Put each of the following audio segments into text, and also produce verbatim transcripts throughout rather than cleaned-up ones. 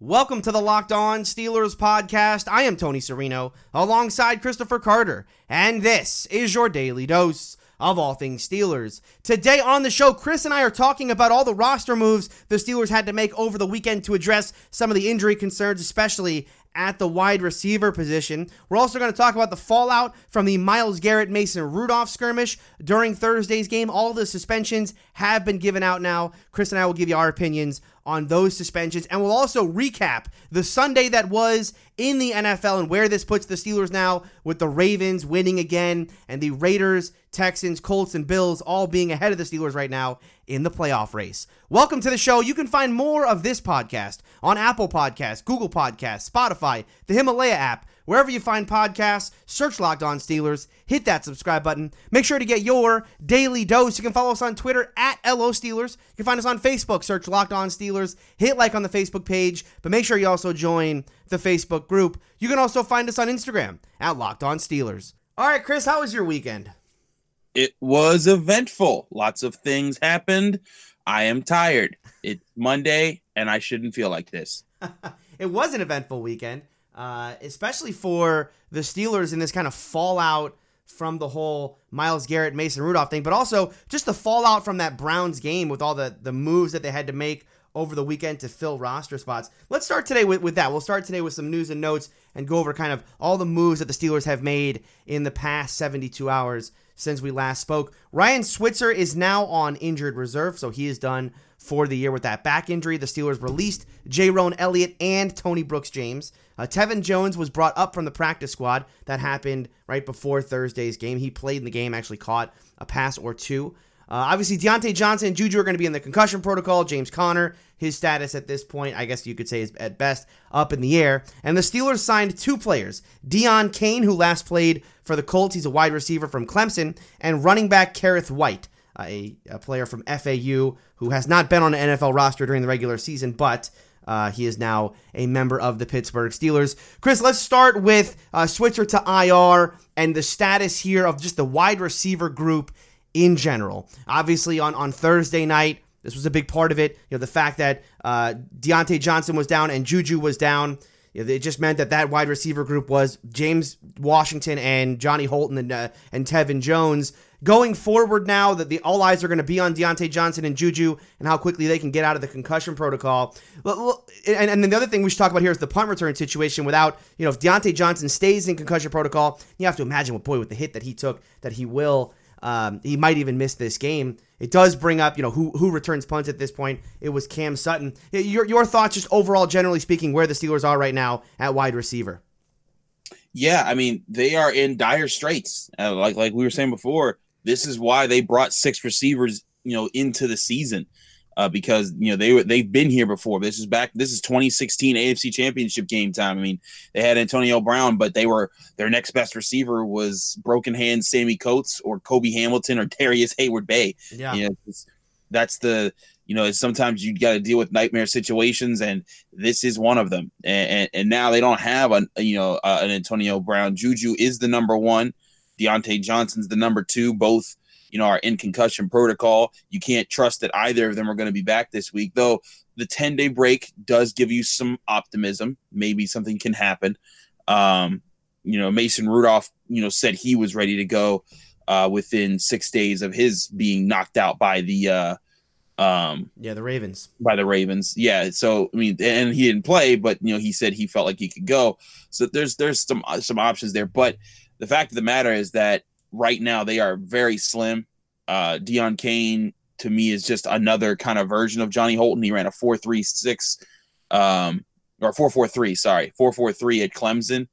Welcome to the Locked On Steelers podcast. I am Tony Serino alongside Christopher Carter, and this is your daily dose of all things Steelers. Today on the show, Chris and I are talking about all the roster moves the Steelers had to make over the weekend to address some of the injury concerns, especially at the wide receiver position. We're also going to talk about the fallout from the Myles Garrett, Mason Rudolph skirmish during Thursday's game. All the suspensions have been given out now. Chris and I will give you our opinions on those suspensions, and we'll also recap the Sunday that was in the N F L and where this puts the Steelers now, with the Ravens winning again and the Raiders, Texans, Colts, and Bills all being ahead of the Steelers right now in the playoff race. Welcome to the show. You can find more of this podcast on Apple Podcasts, Google Podcasts, Spotify, the Himalaya app, wherever you find podcasts. Search Locked On Steelers, hit that subscribe button. Make sure to get your daily dose. You can follow us on Twitter at L O Steelers. You can find us on Facebook, search Locked On Steelers, hit like on the Facebook page, but make sure you also join the Facebook group. You can also find us on Instagram at Locked On Steelers. All right, Chris, how was your weekend? It was eventful. Lots of things happened. I am tired. It's Monday, and I shouldn't feel like this. It was an eventful weekend, uh, especially for the Steelers in this kind of fallout from the whole Myles Garrett, Mason Rudolph thing, but also just the fallout from that Browns game with all the, the moves that they had to make over the weekend to fill roster spots. Let's start today with, with that. We'll start today with some news and notes and go over kind of all the moves that the Steelers have made in the past seventy-two hours since we last spoke. Ryan Switzer is now on injured reserve, so he is done for the year with that back injury. The Steelers released Jaron Elliott and Tony Brooks James. Uh, Tevin Jones was brought up from the practice squad. That happened right before Thursday's game. He played in the game, actually caught a pass or two. Uh, obviously, Diontae Johnson and Juju are going to be in the concussion protocol. James Conner, his status at this point, I guess you could say, is at best up in the air. And the Steelers signed two players, Deon Cain, who last played for the Colts. He's a wide receiver from Clemson, and running back Kerrith Whyte, a, a player from F A U who has not been on an N F L roster during the regular season, but uh, he is now a member of the Pittsburgh Steelers. Chris, let's start with uh, Switzer to I R and the status here of just the wide receiver group in general. Obviously, on, on Thursday night, this was a big part of it. You know, the fact that uh, Diontae Johnson was down and Juju was down, you know, it just meant that that wide receiver group was James Washington and Johnny Holton and uh, and Tevin Jones. Going forward now, that the all eyes are going to be on Diontae Johnson and Juju and how quickly they can get out of the concussion protocol. And, and the other thing we should talk about here is the punt return situation. Without, you know, if Diontae Johnson stays in concussion protocol, you have to imagine, well, boy, with the hit that he took, that he will. Um, he might even miss this game. It does bring up, you know, who who returns punts at this point. It was Cam Sutton. Your your thoughts just overall, generally speaking, where the Steelers are right now at wide receiver? Yeah, I mean, they are in dire straits. Uh, like like we were saying before, this is why they brought six receivers, you know, into the season uh, because, you know, they were, they've been here before. This is back. This is twenty sixteen A F C Championship game time. I mean, they had Antonio Brown, but they were their next best receiver was broken hand Sammy Coates or Kobe Hamilton or Darius Hayward-Bay. Yeah, you know, it's, that's the you know. It's sometimes you got to deal with nightmare situations, and this is one of them. And and, and now they don't have an you know uh, an Antonio Brown. Juju is the number one. Diontae Johnson's the number two. Both, you know, are in concussion protocol. You can't trust that either of them are going to be back this week, though the ten-day break does give you some optimism. Maybe something can happen. Um, you know, Mason Rudolph, you know, said he was ready to go uh, within six days of his being knocked out by the uh, um, yeah, the Ravens. By the Ravens, yeah. So I mean, and he didn't play, but you know, he said he felt like he could go. So there's there's some some options there, but the fact of the matter is that right now, they are very slim. Uh, Deon Cain, to me, is just another kind of version of Johnny Holton. He ran a four three six, um, or four four three, sorry, four four three at Clemson,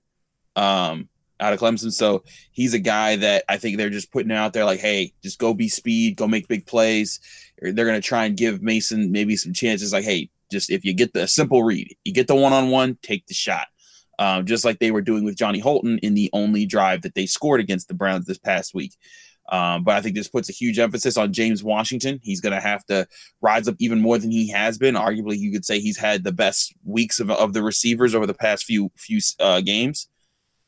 um, out of Clemson. So he's a guy that I think they're just putting out there like, hey, just go be speed, go make big plays. They're going to try and give Mason maybe some chances like, hey, just if you get the simple read, you get the one-on-one, take the shot. Um, just like they were doing with Johnny Holton in the only drive that they scored against the Browns this past week. Um, but I think this puts a huge emphasis on James Washington. He's going to have to rise up even more than he has been. Arguably, you could say he's had the best weeks of, of the receivers over the past few few uh, games.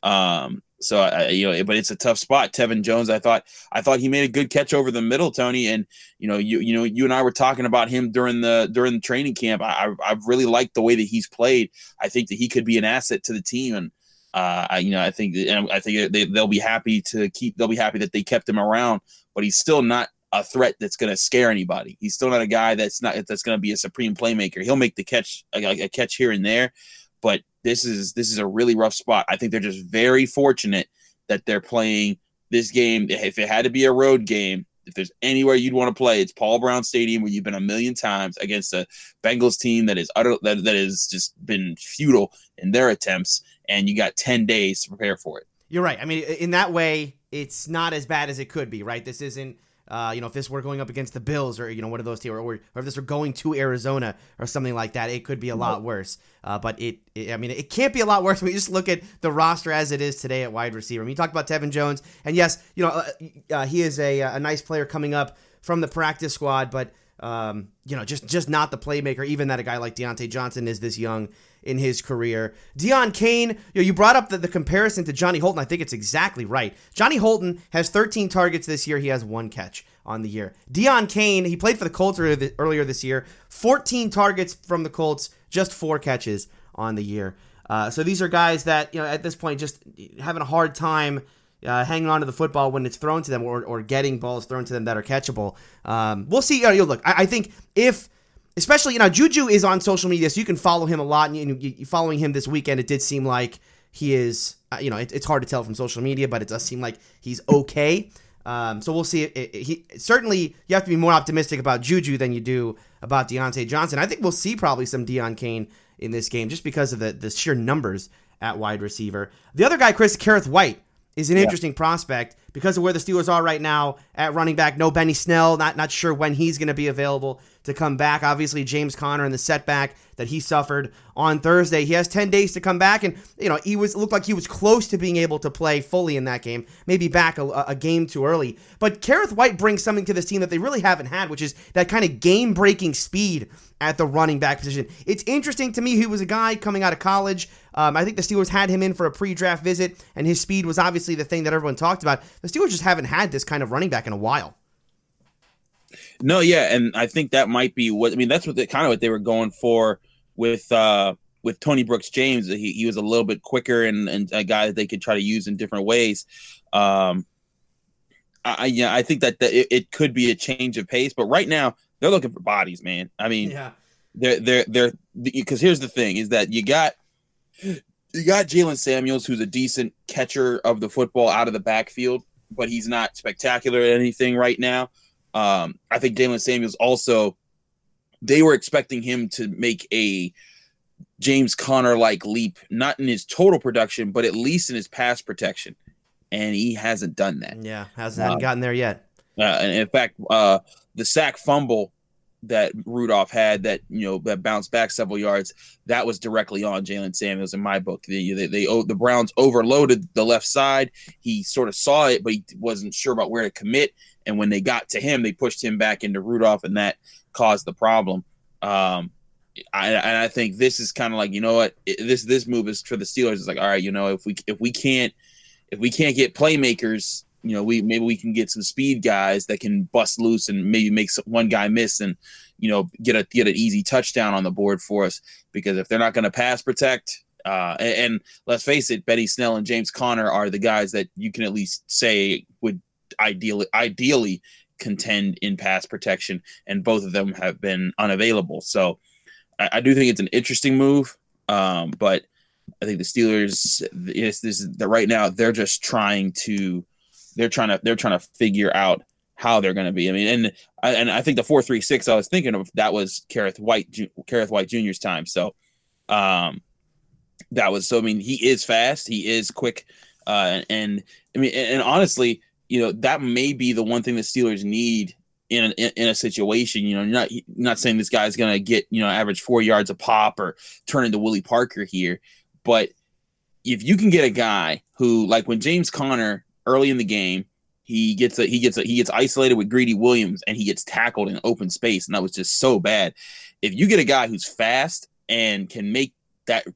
Um, So, uh, you know, but it's a tough spot. Tevin Jones, I thought, I thought he made a good catch over the middle, Tony. And, you know, you, you know, you and I were talking about him during the, during the training camp. I, I've really liked the way that he's played. I think that he could be an asset to the team. And, uh, I, you know, I think, and I think they, they'll be happy to keep, they'll be happy that they kept him around, but he's still not a threat that's going to scare anybody. He's still not a guy that's not, that's going to be a supreme playmaker. He'll make the catch, a, a catch here and there, but This is this is a really rough spot. I think they're just very fortunate that they're playing this game. If it had to be a road game, if there's anywhere you'd want to play, it's Paul Brown Stadium, where you've been a million times, against a Bengals team that is utter that, that has just been futile in their attempts, and you got ten days to prepare for it. You're right. I mean, in that way, it's not as bad as it could be, right? This isn't Uh, you know, if this were going up against the Bills or, you know, one of those two, or, or if this were going to Arizona or something like that, it could be a lot worse. Uh, but it, it, I mean, it can't be a lot worse when you just look at the roster as it is today at wide receiver. I mean, you talked about Tevin Jones, and yes, you know, uh, uh, he is a, a nice player coming up from the practice squad, but, um, you know, just, just not the playmaker, even that a guy like Diontae Johnson is this young in his career. Deon Cain, you know, you brought up the, the comparison to Johnny Holton. I think it's exactly right. Johnny Holton has thirteen targets this year. He has one catch on the year. Deon Cain, he played for the Colts earlier this year. fourteen targets from the Colts, just four catches on the year. Uh, so these are guys that, you know, at this point, just having a hard time Uh, hanging on to the football when it's thrown to them, or, or getting balls thrown to them that are catchable. Um, we'll see. You know, look, I, I think if, especially, you know, Juju is on social media, so you can follow him a lot. And you, you, you following him this weekend, it did seem like he is, uh, you know, it, it's hard to tell from social media, but it does seem like he's okay. Um, so we'll see. It, it, he certainly, you have to be more optimistic about Juju than you do about Diontae Johnson. I think we'll see probably some Deon Cain in this game, just because of the, the sheer numbers at wide receiver. The other guy, Chris, Kerrith Whyte, is an yeah. interesting prospect because of where the Steelers are right now at running back. No Benny Snell, not not sure when he's going to be available to come back. Obviously, James Conner and the setback that he suffered on Thursday. He has ten days to come back, and you know he was looked like he was close to being able to play fully in that game, maybe back a, a game too early. But Kerrith Whyte brings something to this team that they really haven't had, which is that kind of game-breaking speed at the running back position. It's interesting to me. He was a guy coming out of college. Um, I think the Steelers had him in for a pre-draft visit, and his speed was obviously the thing that everyone talked about. The Steelers just haven't had this kind of running back in a while. No, yeah, and I think that might be what I mean. That's what they, kind of what they were going for with uh, with Tony Brooks James. He, he was a little bit quicker and, and a guy that they could try to use in different ways. Um, I yeah, I think that the, it, it could be a change of pace, but right now, they're looking for bodies, man. I mean, yeah. they're they're they're because here's the thing: is that you got you got Jaylen Samuels, who's a decent catcher of the football out of the backfield, but he's not spectacular at anything right now. Um, I think Jaylen Samuels also, they were expecting him to make a James Conner-like leap, not in his total production, but at least in his pass protection, and he hasn't done that. Yeah, hasn't um, gotten there yet. Uh, and in fact, uh, the sack fumble that Rudolph had that, you know, that bounced back several yards, that was directly on Jaylen Samuels in my book. They, they, they, the Browns overloaded the left side. He sort of saw it, but he wasn't sure about where to commit. And when they got to him, they pushed him back into Rudolph, and that caused the problem. Um, I, and I think this is kind of like, you know what, it, this this move is for the Steelers. It's like, all right, you know, if we if we can't if we can't get playmakers, you know, we maybe we can get some speed guys that can bust loose and maybe make some, one guy miss and, you know, get a get an easy touchdown on the board for us. Because if they're not going to pass protect, uh, and, and let's face it, Benny Snell and James Conner are the guys that you can at least say would ideally ideally contend in pass protection, and both of them have been unavailable. So I, I do think it's an interesting move, um, but I think the Steelers, yes, this is the right now they're just trying to. They're trying to they're trying to figure out how they're going to be. I mean, and and I think the four three six I was thinking of, that was Kerrith Whyte, Kerrith Whyte Junior's time. So, um, that was so. I mean, he is fast, he is quick, uh, and, and I mean, and, and honestly, you know, that may be the one thing the Steelers need in an, in, in a situation. You know, you're not you're not saying this guy's going to get, you know, average four yards a pop or turn into Willie Parker here, but if you can get a guy who, like when James Conner, early in the game, he gets a, he gets a, he gets isolated with Greedy Williams, and he gets tackled in open space, and that was just so bad. If you get a guy who's fast and can make that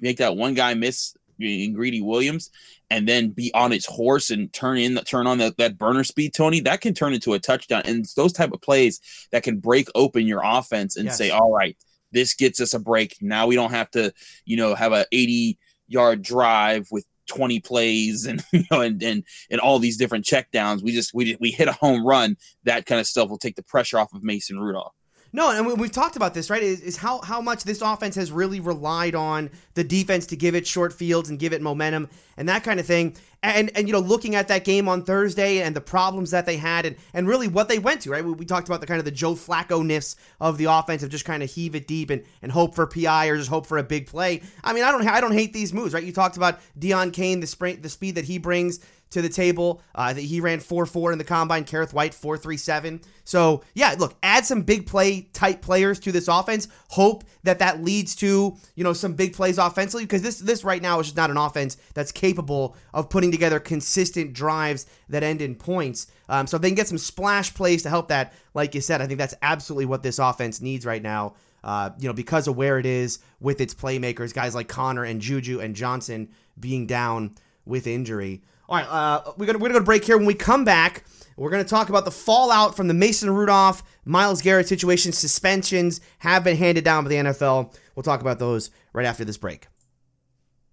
make that one guy miss, in Greedy Williams and then be on its horse and turn in turn on that, that burner speed, Tony, that can turn into a touchdown. And it's those type of plays that can break open your offense and yes. say, all right, this gets us a break. Now we don't have to, you know, have an eighty-yard drive with twenty plays and you know and, and and all these different checkdowns. We just we we hit a home run. That kind of stuff will take the pressure off of Mason Rudolph. No, and we, we've talked about this, right? Is, is how how much this offense has really relied on the defense to give it short fields and give it momentum and that kind of thing. And, and you know, looking at that game on Thursday and the problems that they had and, and really what they went to, right? We, we talked about the kind of the Joe Flacco-ness of the offense of just kind of heave it deep and, and hope for P I or just hope for a big play. I mean, I don't I don't hate these moves, right? You talked about Deon Cain, the sprint, the speed that he brings to the table. Uh, that he ran four four in the combine, Kerrith Whyte four three seven. So, yeah, look, add some big play type players to this offense. Hope that that leads to, you know, some big plays offensively because this this right now is just not an offense that's capable of putting together consistent drives that end in points. Um, so if they can get some splash plays to help that, like you said, I think that's absolutely what this offense needs right now. Uh, you know, because of where it is with its playmakers, guys like Conner and Juju and Johnson being down with injury. All right, uh, we're gonna we're gonna go to break here. When we come back, we're gonna talk about the fallout from the Mason Rudolph, Myles Garrett situation. Suspensions have been handed down by the N F L. We'll talk about those right after this break.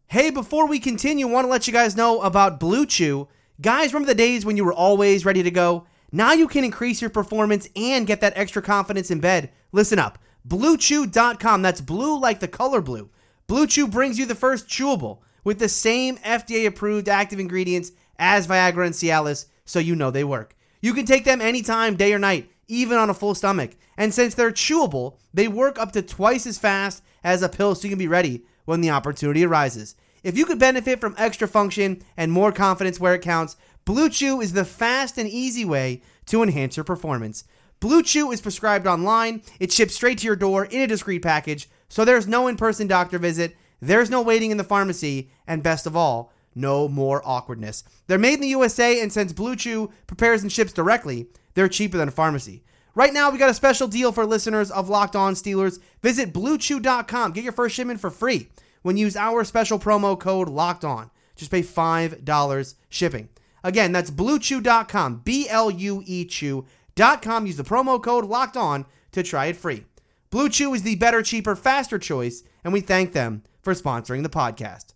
Hey, before we continue, want to let you guys know about Blue Chew. Guys, remember the days when you were always ready to go? Now you can increase your performance and get that extra confidence in bed. Listen up, Blue Chew dot com. That's blue like the color blue. Blue Chew brings you the first chewable with the same F D A-approved active ingredients as Viagra and Cialis, so you know they work. You can take them anytime, day or night, even on a full stomach. And since they're chewable, they work up to twice as fast as a pill, so you can be ready when the opportunity arises. If you could benefit from extra function and more confidence where it counts, Blue Chew is the fast and easy way to enhance your performance. Blue Chew is prescribed online. It ships straight to your door in a discreet package, so there's no in-person doctor visit, there's no waiting in the pharmacy, and best of all, no more awkwardness. They're made in the U S A, and since Blue Chew prepares and ships directly, they're cheaper than a pharmacy. Right now, we got a special deal for listeners of Locked On Steelers. Visit Blue Chew dot com. Get your first shipment for free when you use our special promo code Locked On. Just pay five dollars shipping. Again, that's Blue Chew dot com, B L U E Chew dot com. Use the promo code Locked On to try it free. Blue Chew is the better, cheaper, faster choice, and we thank them for sponsoring the podcast.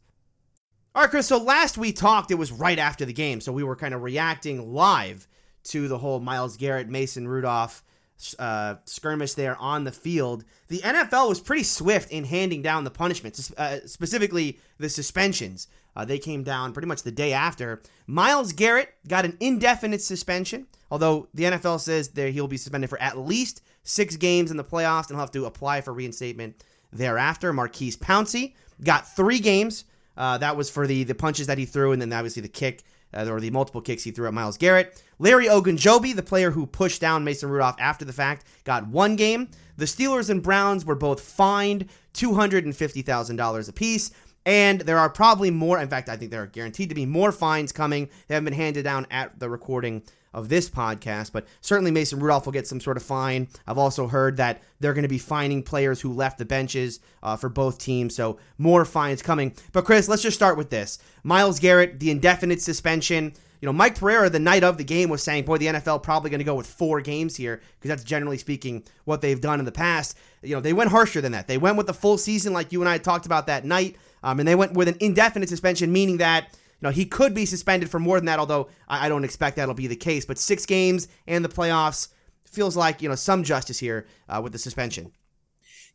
All right, Chris, so last we talked, it was right after the game, so we were kind of reacting live to the whole Myles Garrett, Mason Rudolph Uh, skirmish there on the field. The N F L was pretty swift in handing down the punishments, uh, specifically the suspensions. Uh, they came down pretty much the day after. Myles Garrett got an indefinite suspension, although the N F L says that he'll be suspended for at least six games in the playoffs and he'll have to apply for reinstatement thereafter. Marquise Pouncey got three games. Uh, that was for the, the punches that he threw and then obviously the kick Uh, or the multiple kicks he threw at Myles Garrett. Larry Ogunjobi, the player who pushed down Mason Rudolph after the fact, got one game. The Steelers and Browns were both fined two hundred fifty thousand dollars apiece, and there are probably more. In fact, I think there are guaranteed to be more fines coming. They haven't been handed down at the recording of this podcast, but certainly Mason Rudolph will get some sort of fine. I've also heard that they're going to be fining players who left the benches uh, for both teams, so more fines coming. But Chris, let's just start with this. Myles Garrett, the indefinite suspension. You know, Mike Pereira, the night of the game, was saying, boy, the N F L probably going to go with four games here, because that's generally speaking what they've done in the past. You know, they went harsher than that. They went with the full season like you and I talked about that night, um, and they went with an indefinite suspension, meaning that No, he could be suspended for more than that, although I don't expect that'll be the case. But six games and the playoffs feels like, you know, some justice here uh, with the suspension.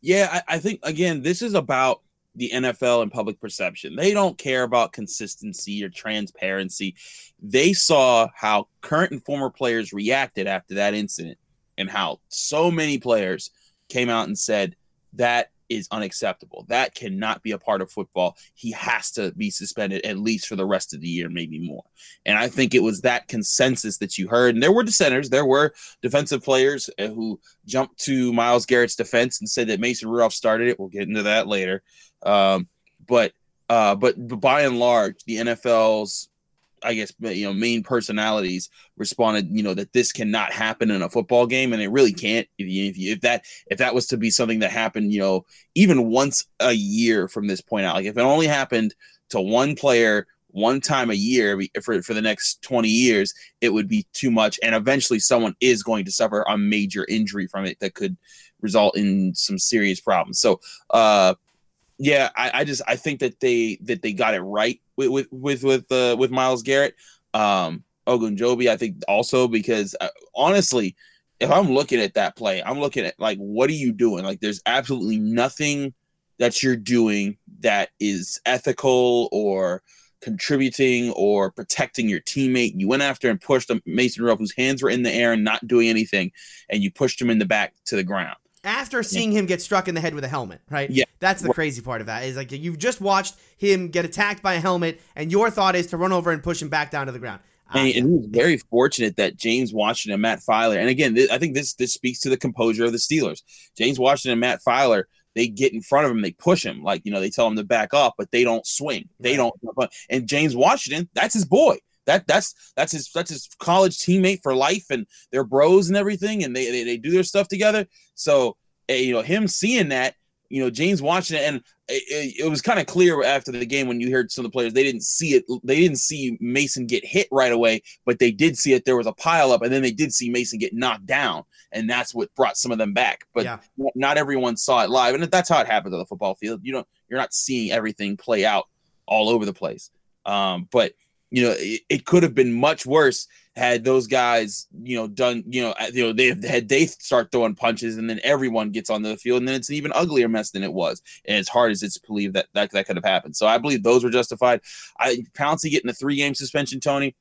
Yeah, I, I think, again, this is about the N F L and public perception. They don't care about consistency or transparency. They saw how current and former players reacted after that incident and how so many players came out and said that is unacceptable. That cannot be a part of football. He has to be suspended at least for the rest of the year, maybe more. And I think it was that consensus that you heard. And there were dissenters. There were defensive players who jumped to Myles Garrett's defense and said that Mason Rudolph started it. We'll get into that later. Um, but, uh, but by and large, the N F L's I guess, you know, main personalities responded, you know, that this cannot happen in a football game. And it really can't. If you, if, you, if that, if that was to be something that happened, you know, even once a year from this point out, like if it only happened to one player one time a year for, for the next twenty years, it would be too much. And eventually someone is going to suffer a major injury from it that could result in some serious problems. So, uh, Yeah, I, I just I think that they that they got it right with with with with, uh, with Myles Garrett, um, Ogunjobi. I think also because uh, honestly, if I'm looking at that play, I'm looking at like, what are you doing? Like, there's absolutely nothing that you're doing that is ethical or contributing or protecting your teammate. You went after and pushed him, Mason Rudolph, whose hands were in the air and not doing anything, and you pushed him in the back to the ground. After seeing him get struck in the head with a helmet, right? Yeah. That's the crazy part of that. Is like you've just watched him get attacked by a helmet, and your thought is to run over and push him back down to the ground. And, uh, and he was very fortunate that James Washington and Matt Filer, and again, th- I think this this speaks to the composure of the Steelers. James Washington and Matt Filer, they get in front of him, they push him, like, you know, they tell him to back off, but they don't swing. They don't. And James Washington, that's his boy. That that's that's his that's his college teammate for life, and they're bros and everything, and they they, they do their stuff together. So uh, you know, him seeing that, you know, James Washington, and it, it was kind of clear after the game when you heard some of the players, they didn't see it, they didn't see Mason get hit right away, but they did see it. There was a pile up, and then they did see Mason get knocked down, and that's what brought some of them back. But yeah, not everyone saw it live, and that's how it happens on the football field. You don't you're not seeing everything play out all over the place, um, but. You know, it, it could have been much worse had those guys, you know, done, you know, you know, they had they start throwing punches, and then everyone gets on the field, and then it's an even uglier mess than it was. And as hard as it's believed that that, that could have happened. So I believe those were justified. I Pouncey getting a three game suspension, Tony.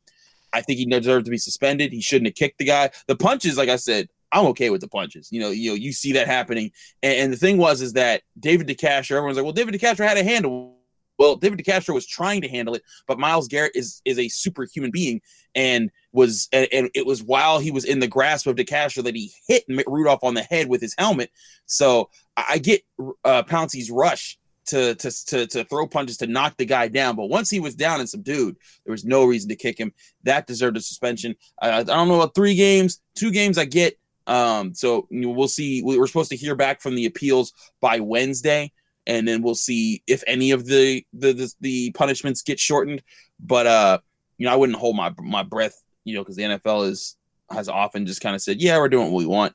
I think he deserved to be suspended. He shouldn't have kicked the guy. The punches, like I said, I'm okay with the punches. You know, you know, you see that happening. And, and the thing was is that David DeCastro, everyone's like, well, David DeCastro had a handle. Well, David DeCastro was trying to handle it, but Myles Garrett is is a superhuman being, and was and, and it was while he was in the grasp of DeCastro that he hit Rudolph on the head with his helmet. So I get uh, Pouncey's rush to, to to to throw punches to knock the guy down, but once he was down and subdued, there was no reason to kick him. That deserved a suspension. Uh, I don't know about three games, two games I get. Um, so we'll see. We're supposed to hear back from the appeals by Wednesday. And then we'll see if any of the the, the the punishments get shortened. But uh, you know, I wouldn't hold my my breath, you know, because the N F L is has often just kind of said, yeah, we're doing what we want.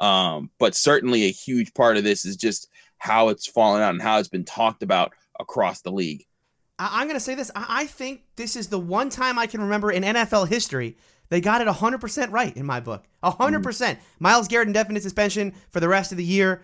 Um, but certainly a huge part of this is just how it's fallen out and how it's been talked about across the league. I, I'm gonna say this. I, I think this is the one time I can remember in N F L history they got it one hundred percent right in my book. one hundred percent. Mm. Myles Garrett indefinite suspension for the rest of the year.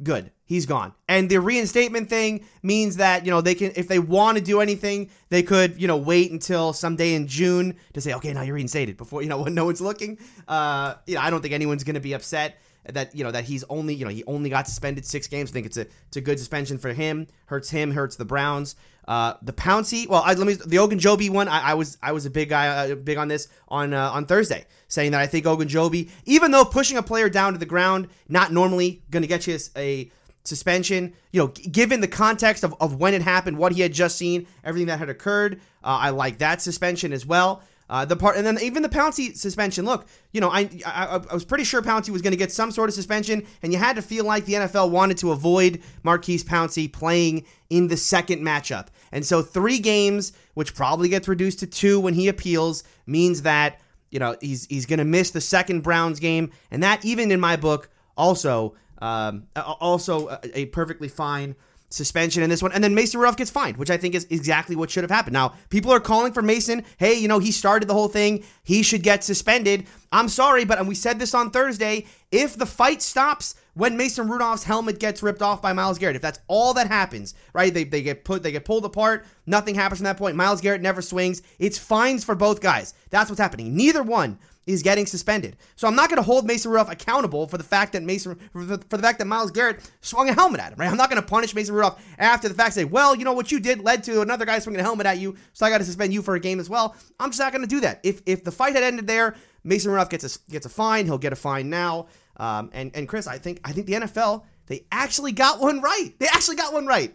Good. He's gone. And the reinstatement thing means that, you know, they can, if they want to do anything, they could, you know, wait until someday in June to say, okay, now you're reinstated before, you know, when no one's looking. Uh, you know, I don't think anyone's going to be upset that, you know, that he's only, you know, he only got suspended six games. I think it's a, it's a good suspension for him. Hurts him, hurts the Browns. Uh, the Pouncey, well, I, let me, the Ogunjobi one, I, I was, I was a big guy, uh, big on this on, uh, on Thursday, saying that I think Ogunjobi, even though pushing a player down to the ground, not normally going to get you a suspension, you know, g- given the context of, of when it happened, what he had just seen, everything that had occurred, uh, I like that suspension as well. Uh, the part, and then even the Pouncey suspension. Look, you know, I I, I was pretty sure Pouncey was going to get some sort of suspension, and you had to feel like the N F L wanted to avoid Marquise Pouncey playing in the second matchup. And so three games, which probably gets reduced to two when he appeals, means that, you know, he's he's going to miss the second Browns game, and that, even in my book, also um, also a, a perfectly fine suspension in this one. And then Mason Rudolph gets fined, which I think is exactly what should have happened. Now, people are calling for Mason. Hey, you know, he started the whole thing. He should get suspended. I'm sorry, but, and we said this on Thursday, if the fight stops when Mason Rudolph's helmet gets ripped off by Myles Garrett, if that's all that happens, right, they they get put, they get pulled apart, nothing happens from that point, Myles Garrett never swings, it's fines for both guys. That's what's happening. Neither one is getting suspended. So I'm not going to hold Mason Rudolph accountable for the fact that Mason, for the, for the fact that Myles Garrett swung a helmet at him, right? I'm not going to punish Mason Rudolph after the fact, say, well, you know, what you did led to another guy swinging a helmet at you, so I got to suspend you for a game as well. I'm just not going to do that. If if the fight had ended there, Mason Rudolph gets a, gets a fine. He'll get a fine now. Um, and, and Chris, I think I think the N F L, they actually got one right. They actually got one right.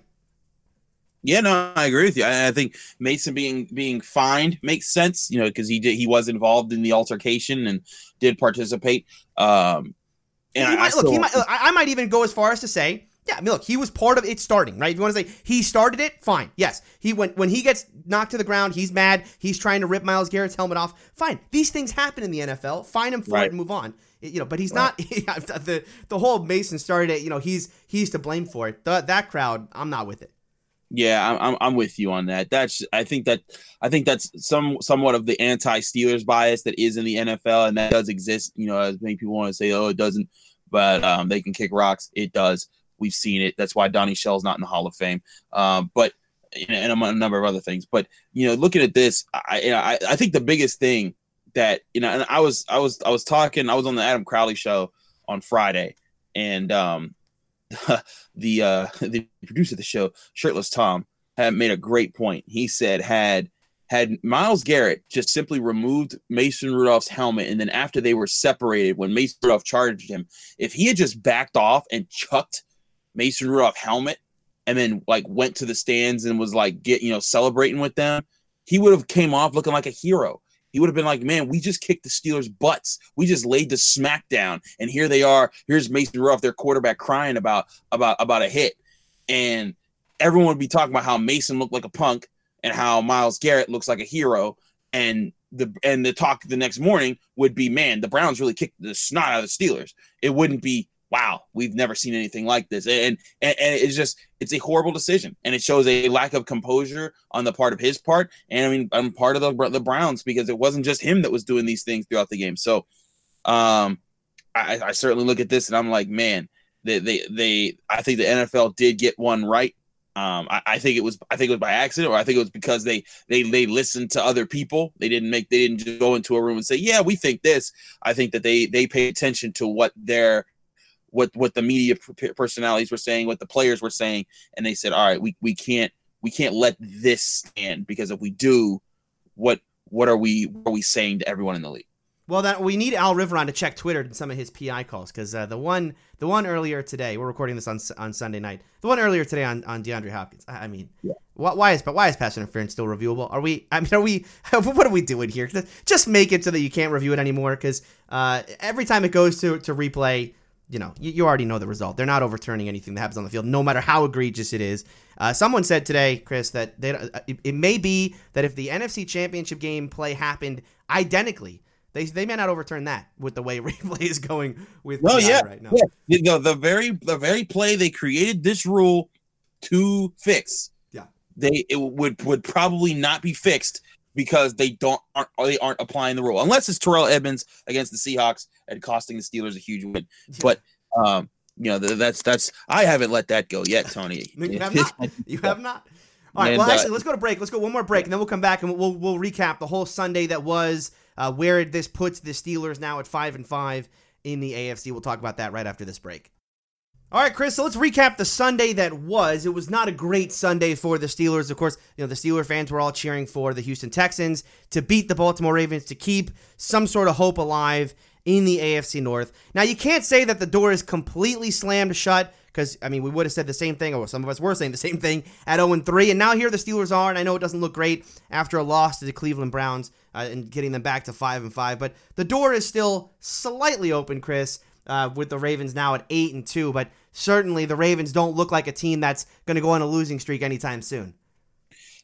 Yeah, no, I agree with you. I, I think Mason being being fined makes sense, you know, because he did he was involved in the altercation and did participate. Um, and he I, might, I still, look, he might, I might even go as far as to say, yeah, I mean, look, he was part of it starting, right? If you want to say he started it, fine. Yes, he when when he gets knocked to the ground, he's mad. He's trying to rip Myles Garrett's helmet off. Fine, these things happen in the N F L. Fine him for right. it and move on. You know, but he's right. not the the whole Mason started it. You know, he's he's to blame for it. The, that crowd, I'm not with it. Yeah, I'm I'm with you on that. That's I think that I think that's some somewhat of the anti-Steelers bias that is in the N F L, and that does exist. You know, as many people want to say, oh, it doesn't, but um, they can kick rocks. It does. We've seen it. That's why Donnie Shell's not in the Hall of Fame. Um, but and among a number of other things. But you know, looking at this, I I, I think the biggest thing that you know, and I was I was I was talking. I was on the Adam Crowley show on Friday, and um. the uh, the producer of the show, Shirtless Tom, had made a great point. He said had had Myles Garrett just simply removed Mason Rudolph's helmet, and then after they were separated, when Mason Rudolph charged him, if he had just backed off and chucked Mason Rudolph's helmet, and then like went to the stands and was like get you know celebrating with them, he would have came off looking like a hero. He would have been like, man, we just kicked the Steelers' butts. We just laid the smack down. And here they are. Here's Mason Rudolph, their quarterback, crying about, about, about a hit. And everyone would be talking about how Mason looked like a punk and how Myles Garrett looks like a hero. And the and the talk the next morning would be, man, the Browns really kicked the snot out of the Steelers. It wouldn't be, wow, we've never seen anything like this. And, and, and it's just – it's a horrible decision, and it shows a lack of composure on the part of his part, and, I mean, I'm part of the, the Browns, because it wasn't just him that was doing these things throughout the game. So um, I, I certainly look at this, and I'm like, man, they, they, they I think the N F L did get one right. Um, I, I think it was I think it was by accident, or I think it was because they they they listened to other people. They didn't make they didn't just go into a room and say, yeah, we think this. I think that they they pay attention to what their what what the media personalities were saying, what the players were saying, and they said, all right, we we can't we can't let this stand, because if we do, what what are we what are we saying to everyone in the league? Well, that we need Al Riveron to check Twitter and some of his P I calls, because uh, the one the one earlier today, we're recording this on on Sunday night, the one earlier today on, on DeAndre Hopkins. I, I mean, yeah. why, why is but why is pass interference still reviewable? Are we I mean are we what are we doing here? Just make it so that you can't review it anymore, because uh, every time it goes to to replay, you know, you, you already know the result. They're not overturning anything that happens on the field, no matter how egregious it is. Uh, someone said today, Chris, that they, it, it may be that if the N F C Championship game play happened identically, they they may not overturn that with the way replay is going with well, yeah, right now. Yeah. You know, the very the very play they created this rule to fix, yeah, they it would would probably not be fixed, because they don't aren't they aren't applying the rule, unless it's Terrell Edmunds against the Seahawks and costing the Steelers a huge win. But um, you know th- that's that's I haven't let that go yet, Tony. you have not. You have not. All right. And, well, actually, uh, let's go to break. Let's go one more break, yeah. and then we'll come back and we'll we'll recap the whole Sunday that was, uh, where this puts the Steelers now at five and five in the A F C. We'll talk about that right after this break. All right, Chris, so let's recap the Sunday that was. It was not a great Sunday for the Steelers. Of course, you know, the Steelers fans were all cheering for the Houston Texans to beat the Baltimore Ravens to keep some sort of hope alive in the A F C North. Now, you can't say that the door is completely slammed shut, because, I mean, we would have said the same thing, or some of us were saying the same thing at oh and three, and now here the Steelers are, and I know it doesn't look great after a loss to the Cleveland Browns uh, and getting them back to five and five, but the door is still slightly open, Chris, uh, with the Ravens now at eight and two, but certainly the Ravens don't look like a team that's going to go on a losing streak anytime soon.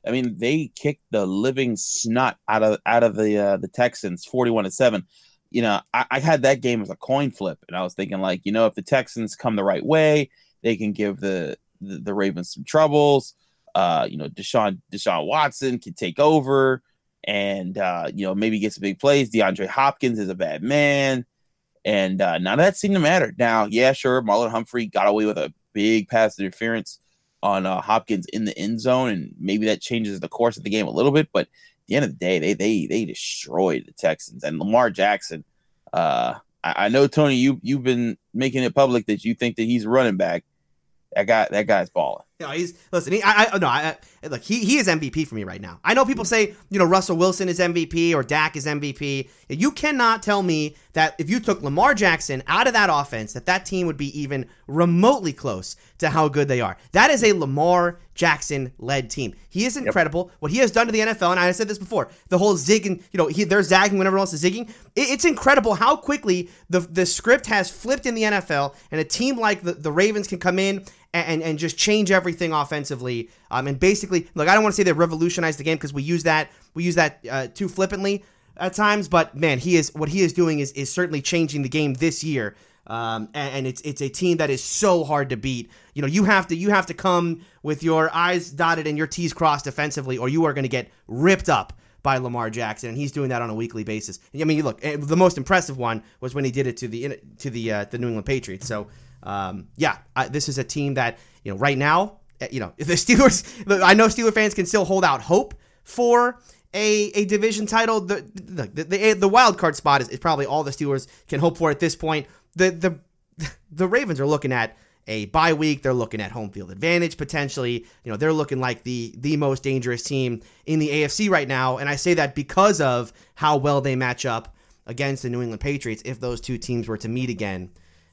I mean, they kicked the living snot out of out of the uh, the Texans, forty-one to seven. You know, I, I had that game as a coin flip, and I was thinking, like, you know, if the Texans come the right way, they can give the the, the Ravens some troubles. Uh, you know, Deshaun Deshaun Watson can take over, and uh, you know, maybe get some big plays. DeAndre Hopkins is a bad man. And uh, none of that seemed to matter. Now, yeah, sure, Marlon Humphrey got away with a big pass interference on uh, Hopkins in the end zone, and maybe that changes the course of the game a little bit. But at the end of the day, they they they destroyed the Texans. And Lamar Jackson, uh, I, I know, Tony, you you've been making it public that you think that he's a running back. That guy, that guy's balling. You know, he's listen. He, I, I no, I, I look. He, he is M V P for me right now. I know people say, you know, Russell Wilson is M V P or Dak is M V P. You cannot tell me that if you took Lamar Jackson out of that offense, that that team would be even remotely close to how good they are. That is a Lamar Jackson-led team. He is incredible. Yep. What he has done to the N F L, and I said this before, the whole zigging, you know, he, they're zagging when everyone else is zigging. It, it's incredible how quickly the the script has flipped in the N F L, and a team like the, the Ravens can come in and and just change everything offensively. Um, and basically, look, I don't want to say they revolutionized the game because we use that we use that uh, too flippantly at times. But man, he is what he is doing is is certainly changing the game this year. Um, and, and it's it's a team that is so hard to beat. You know, you have to you have to come with your I's dotted and your T's crossed defensively, or you are going to get ripped up by Lamar Jackson, and he's doing that on a weekly basis. I mean, look, the most impressive one was when he did it to the to the uh, the New England Patriots. So, um, yeah, I, this is a team that, you know, right now, you know, the Steelers. I know Steelers fans can still hold out hope for a a division title. The the the, the wild card spot is, is probably all the Steelers can hope for at this point. The the the Ravens are looking at a bye week. They're looking at home field advantage potentially. You know, they're looking like the the most dangerous team in the A F C right now. And I say that because of how well they match up against the New England Patriots. If those two teams were to meet again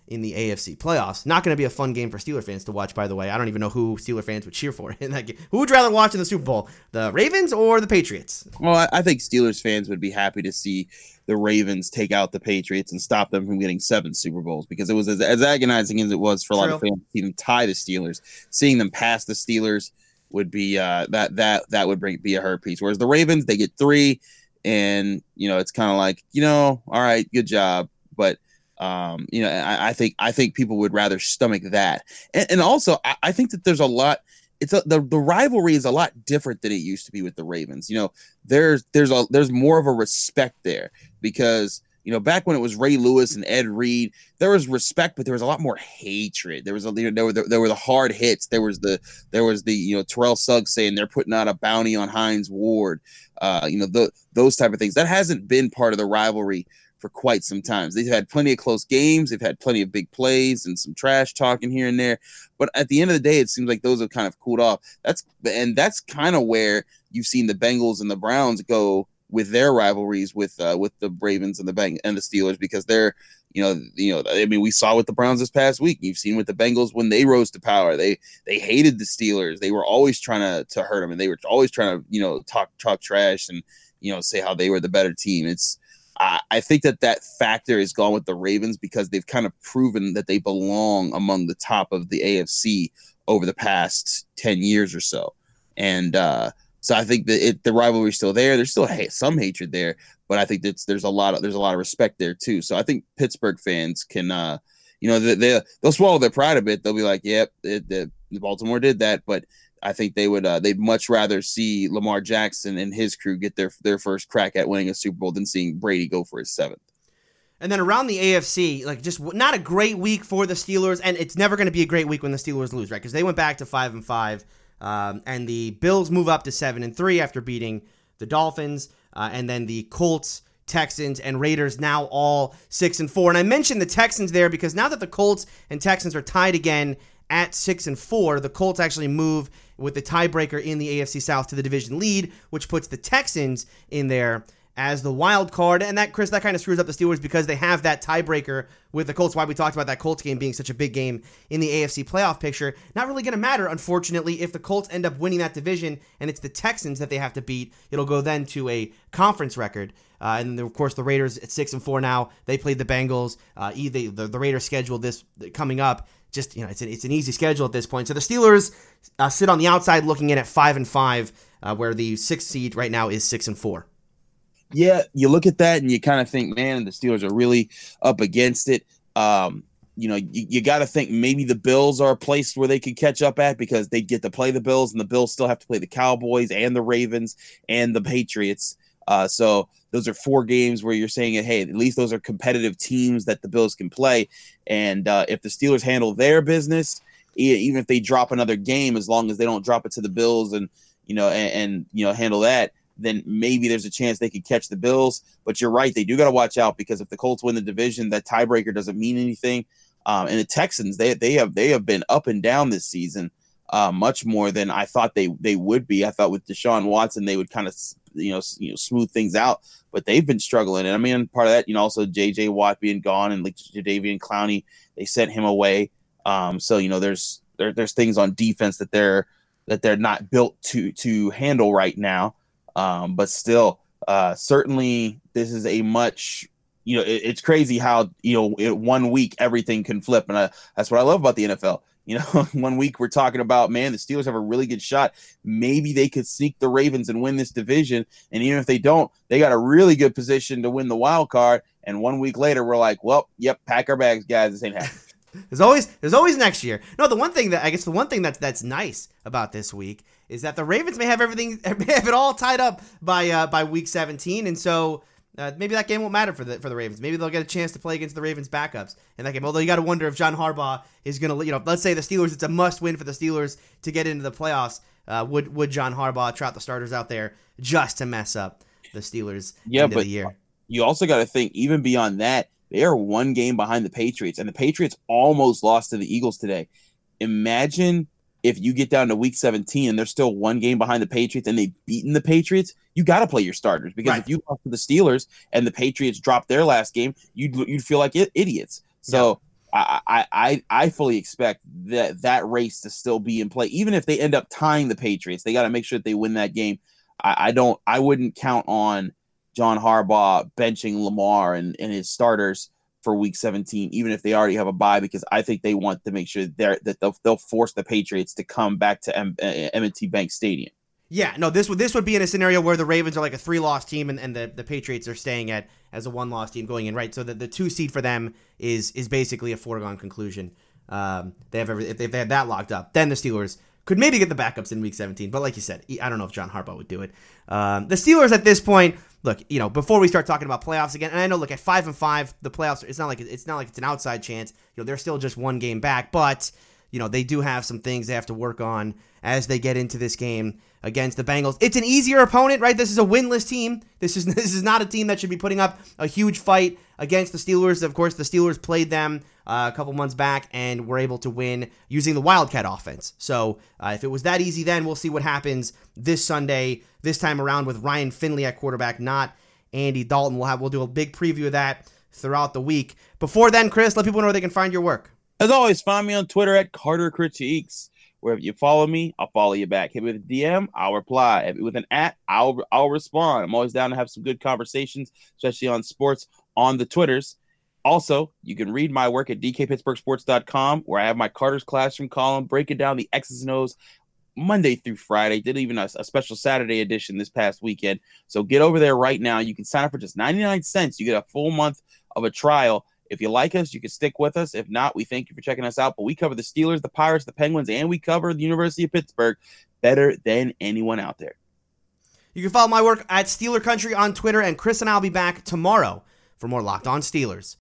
in the A F C playoffs, not going to be a fun game for Steeler fans to watch. By the way, I don't even know who Steeler fans would cheer for in that game. Who would rather watch in the Super Bowl, the Ravens or the Patriots? Well, I think Steelers fans would be happy to see the Ravens take out the Patriots and stop them from getting seven Super Bowls, because it was as, as agonizing as it was for a lot True. of fans to see them tie the Steelers. Seeing them pass the Steelers would be uh, that that that would bring be a hurt piece. Whereas the Ravens, they get three, and you know it's kind of like, you know, all right, good job, but. Um, you know, I, I think I think people would rather stomach that, and, and also I, I think that there's a lot. It's a, the the rivalry is a lot different than it used to be with the Ravens. You know, there's there's a there's more of a respect there, because you know back when it was Ray Lewis and Ed Reed, there was respect, but there was a lot more hatred. There was a you know there were the, there were the hard hits. There was the there was the you know Terrell Suggs saying they're putting out a bounty on Hines Ward. Uh, you know the, those type of things that hasn't been part of the rivalry for quite some time. They've had plenty of close games. They've had plenty of big plays and some trash talking here and there. But at the end of the day, it seems like those have kind of cooled off. That's and that's kind of where you've seen the Bengals and the Browns go with their rivalries with uh, with the Ravens and the Beng- and the Steelers, because they're you know you know I mean we saw with the Browns this past week. You've seen with the Bengals when they rose to power, they they hated the Steelers. They were always trying to to hurt them, and they were always trying to you know talk talk trash and you know say how they were the better team. It's I think that that factor is gone with the Ravens, because they've kind of proven that they belong among the top of the A F C over the past ten years or so. And uh, so I think that it, the rivalry is still there. There's still ha- some hatred there, but I think that there's a lot of there's a lot of respect there, too. So I think Pittsburgh fans can, uh, you know, they, they, they'll swallow their pride a bit. They'll be like, yep, it, the, Baltimore did that. But I think they would. Uh, they'd much rather see Lamar Jackson and his crew get their their first crack at winning a Super Bowl than seeing Brady go for his seventh. And then around the A F C, like just not a great week for the Steelers, and it's never going to be a great week when the Steelers lose, right? Because they went back to five and five, um, and the Bills move up to seven and three after beating the Dolphins, uh, and then the Colts, Texans, and Raiders now all six and four. And I mentioned the Texans there because now that the Colts and Texans are tied again at six and four, the Colts actually move with the tiebreaker in the A F C South to the division lead, which puts the Texans in there as the wild card. And that, Chris, that kind of screws up the Steelers because they have that tiebreaker with the Colts. Why we talked about that Colts game being such a big game in the A F C playoff picture. Not really going to matter, unfortunately, if the Colts end up winning that division and it's the Texans that they have to beat. It'll go then to a conference record. Uh, and then, of course, the Raiders at six and four now. They played the Bengals. Uh, the, the, the Raiders scheduled this coming up. Just, you know, it's an, it's an easy schedule at this point. So the Steelers uh, sit on the outside looking in at five and five, uh, where the sixth seed right now is six and four. Yeah, you look at that and you kind of think, man, the Steelers are really up against it. Um, you know, you, you got to think maybe the Bills are a place where they could catch up at, because they get to play the Bills, and the Bills still have to play the Cowboys and the Ravens and the Patriots. Uh, so those are four games where you're saying, hey, at least those are competitive teams that the Bills can play. And uh, if the Steelers handle their business, e- even if they drop another game, as long as they don't drop it to the Bills and, you know, and, and you know, handle that, then maybe there's a chance they could catch the Bills. But you're right. They do got to watch out, because if the Colts win the division, that tiebreaker doesn't mean anything. Um, and the Texans, they, they have, they have been up and down this season. uh, much more than I thought they, they would be. I thought with Deshaun Watson, they would kind of, you know, you know, smooth things out, but they've been struggling. And I mean, part of that, you know, also J J Watt being gone and like Jadeveon Clowney, they sent him away. Um, so, you know, there's, there, there's things on defense that they're, that they're not built to, to handle right now. Um, but still, uh, certainly this is a much, you know, it, it's crazy how, you know, it, one week everything can flip. And I, that's what I love about the N F L. You know, one week we're talking about, man, the Steelers have a really good shot. Maybe they could sneak the Ravens and win this division. And even if they don't, they got a really good position to win the wild card. And one week later, we're like, well, yep, pack our bags, guys. This ain't happening. There's always there's always next year. No, the one thing that I guess the one thing that's that's nice about this week is that the Ravens may have everything may have it all tied up by uh, by week seventeen, and so uh, maybe that game won't matter for the for the Ravens. Maybe they'll get a chance to play against the Ravens backups in that game. Although you got to wonder if John Harbaugh is going to, you know, let's say the Steelers, it's a must win for the Steelers to get into the playoffs. Uh, would would John Harbaugh trot the starters out there just to mess up the Steelers? Yeah, end but of the year? You also got to think even beyond that. They are one game behind the Patriots, and the Patriots almost lost to the Eagles today. Imagine if you get down to week seventeen and they're still one game behind the Patriots and they've beaten the Patriots. You got to play your starters because right. if you lost to the Steelers and the Patriots dropped their last game, you'd you'd feel like idiots. So yeah. I, I I fully expect that that race to still be in play, even if they end up tying the Patriots. They got to make sure that they win that game. I, I don't. I wouldn't count on John Harbaugh benching Lamar and, and his starters for week seventeen, even if they already have a bye, because I think they want to make sure they're, that they'll, they'll force the Patriots to come back to M- M and T Bank Stadium. Yeah, no, this would this would be in a scenario where the Ravens are like a three-loss team and, and the, the Patriots are staying at as a one-loss team going in, right? So the, the two seed for them is is basically a foregone conclusion. Um, they have every, if they had that locked up, then the Steelers could maybe get the backups in week seventeen. But like you said, I don't know if John Harbaugh would do it. Um, the Steelers at this point, look, you know, before we start talking about playoffs again, and I know, look, at five and five, the playoffs, it's not like it's not like it's an outside chance. You know, they're still just one game back, but you know, they do have some things they have to work on as they get into this game against the Bengals. It's an easier opponent, right? This is a winless team. This is this is not a team that should be putting up a huge fight against the Steelers. Of course, the Steelers played them uh, a couple months back and were able to win using the Wildcat offense. So uh, if it was that easy, then we'll see what happens this Sunday, this time around with Ryan Finley at quarterback, not Andy Dalton. We'll have we'll do a big preview of that throughout the week. Before then, Chris, let people know where they can find your work. As always, find me on Twitter at Carter Critiques. Wherever you follow me, I'll follow you back. Hit me with a D M, I'll reply. Hit me with an at, I'll I'll respond. I'm always down to have some good conversations, especially on sports, on the Twitters. Also, you can read my work at d k pittsburgh sports dot com, where I have my Carter's Classroom column, breaking down the X's and O's Monday through Friday. Did even a, a special Saturday edition this past weekend. So get over there right now. You can sign up for just ninety-nine cents. You get a full month of a trial. If you like us, you can stick with us. If not, we thank you for checking us out. But we cover the Steelers, the Pirates, the Penguins, and we cover the University of Pittsburgh better than anyone out there. You can follow my work at Steeler Country on Twitter, and Chris and I will be back tomorrow for more Locked On Steelers.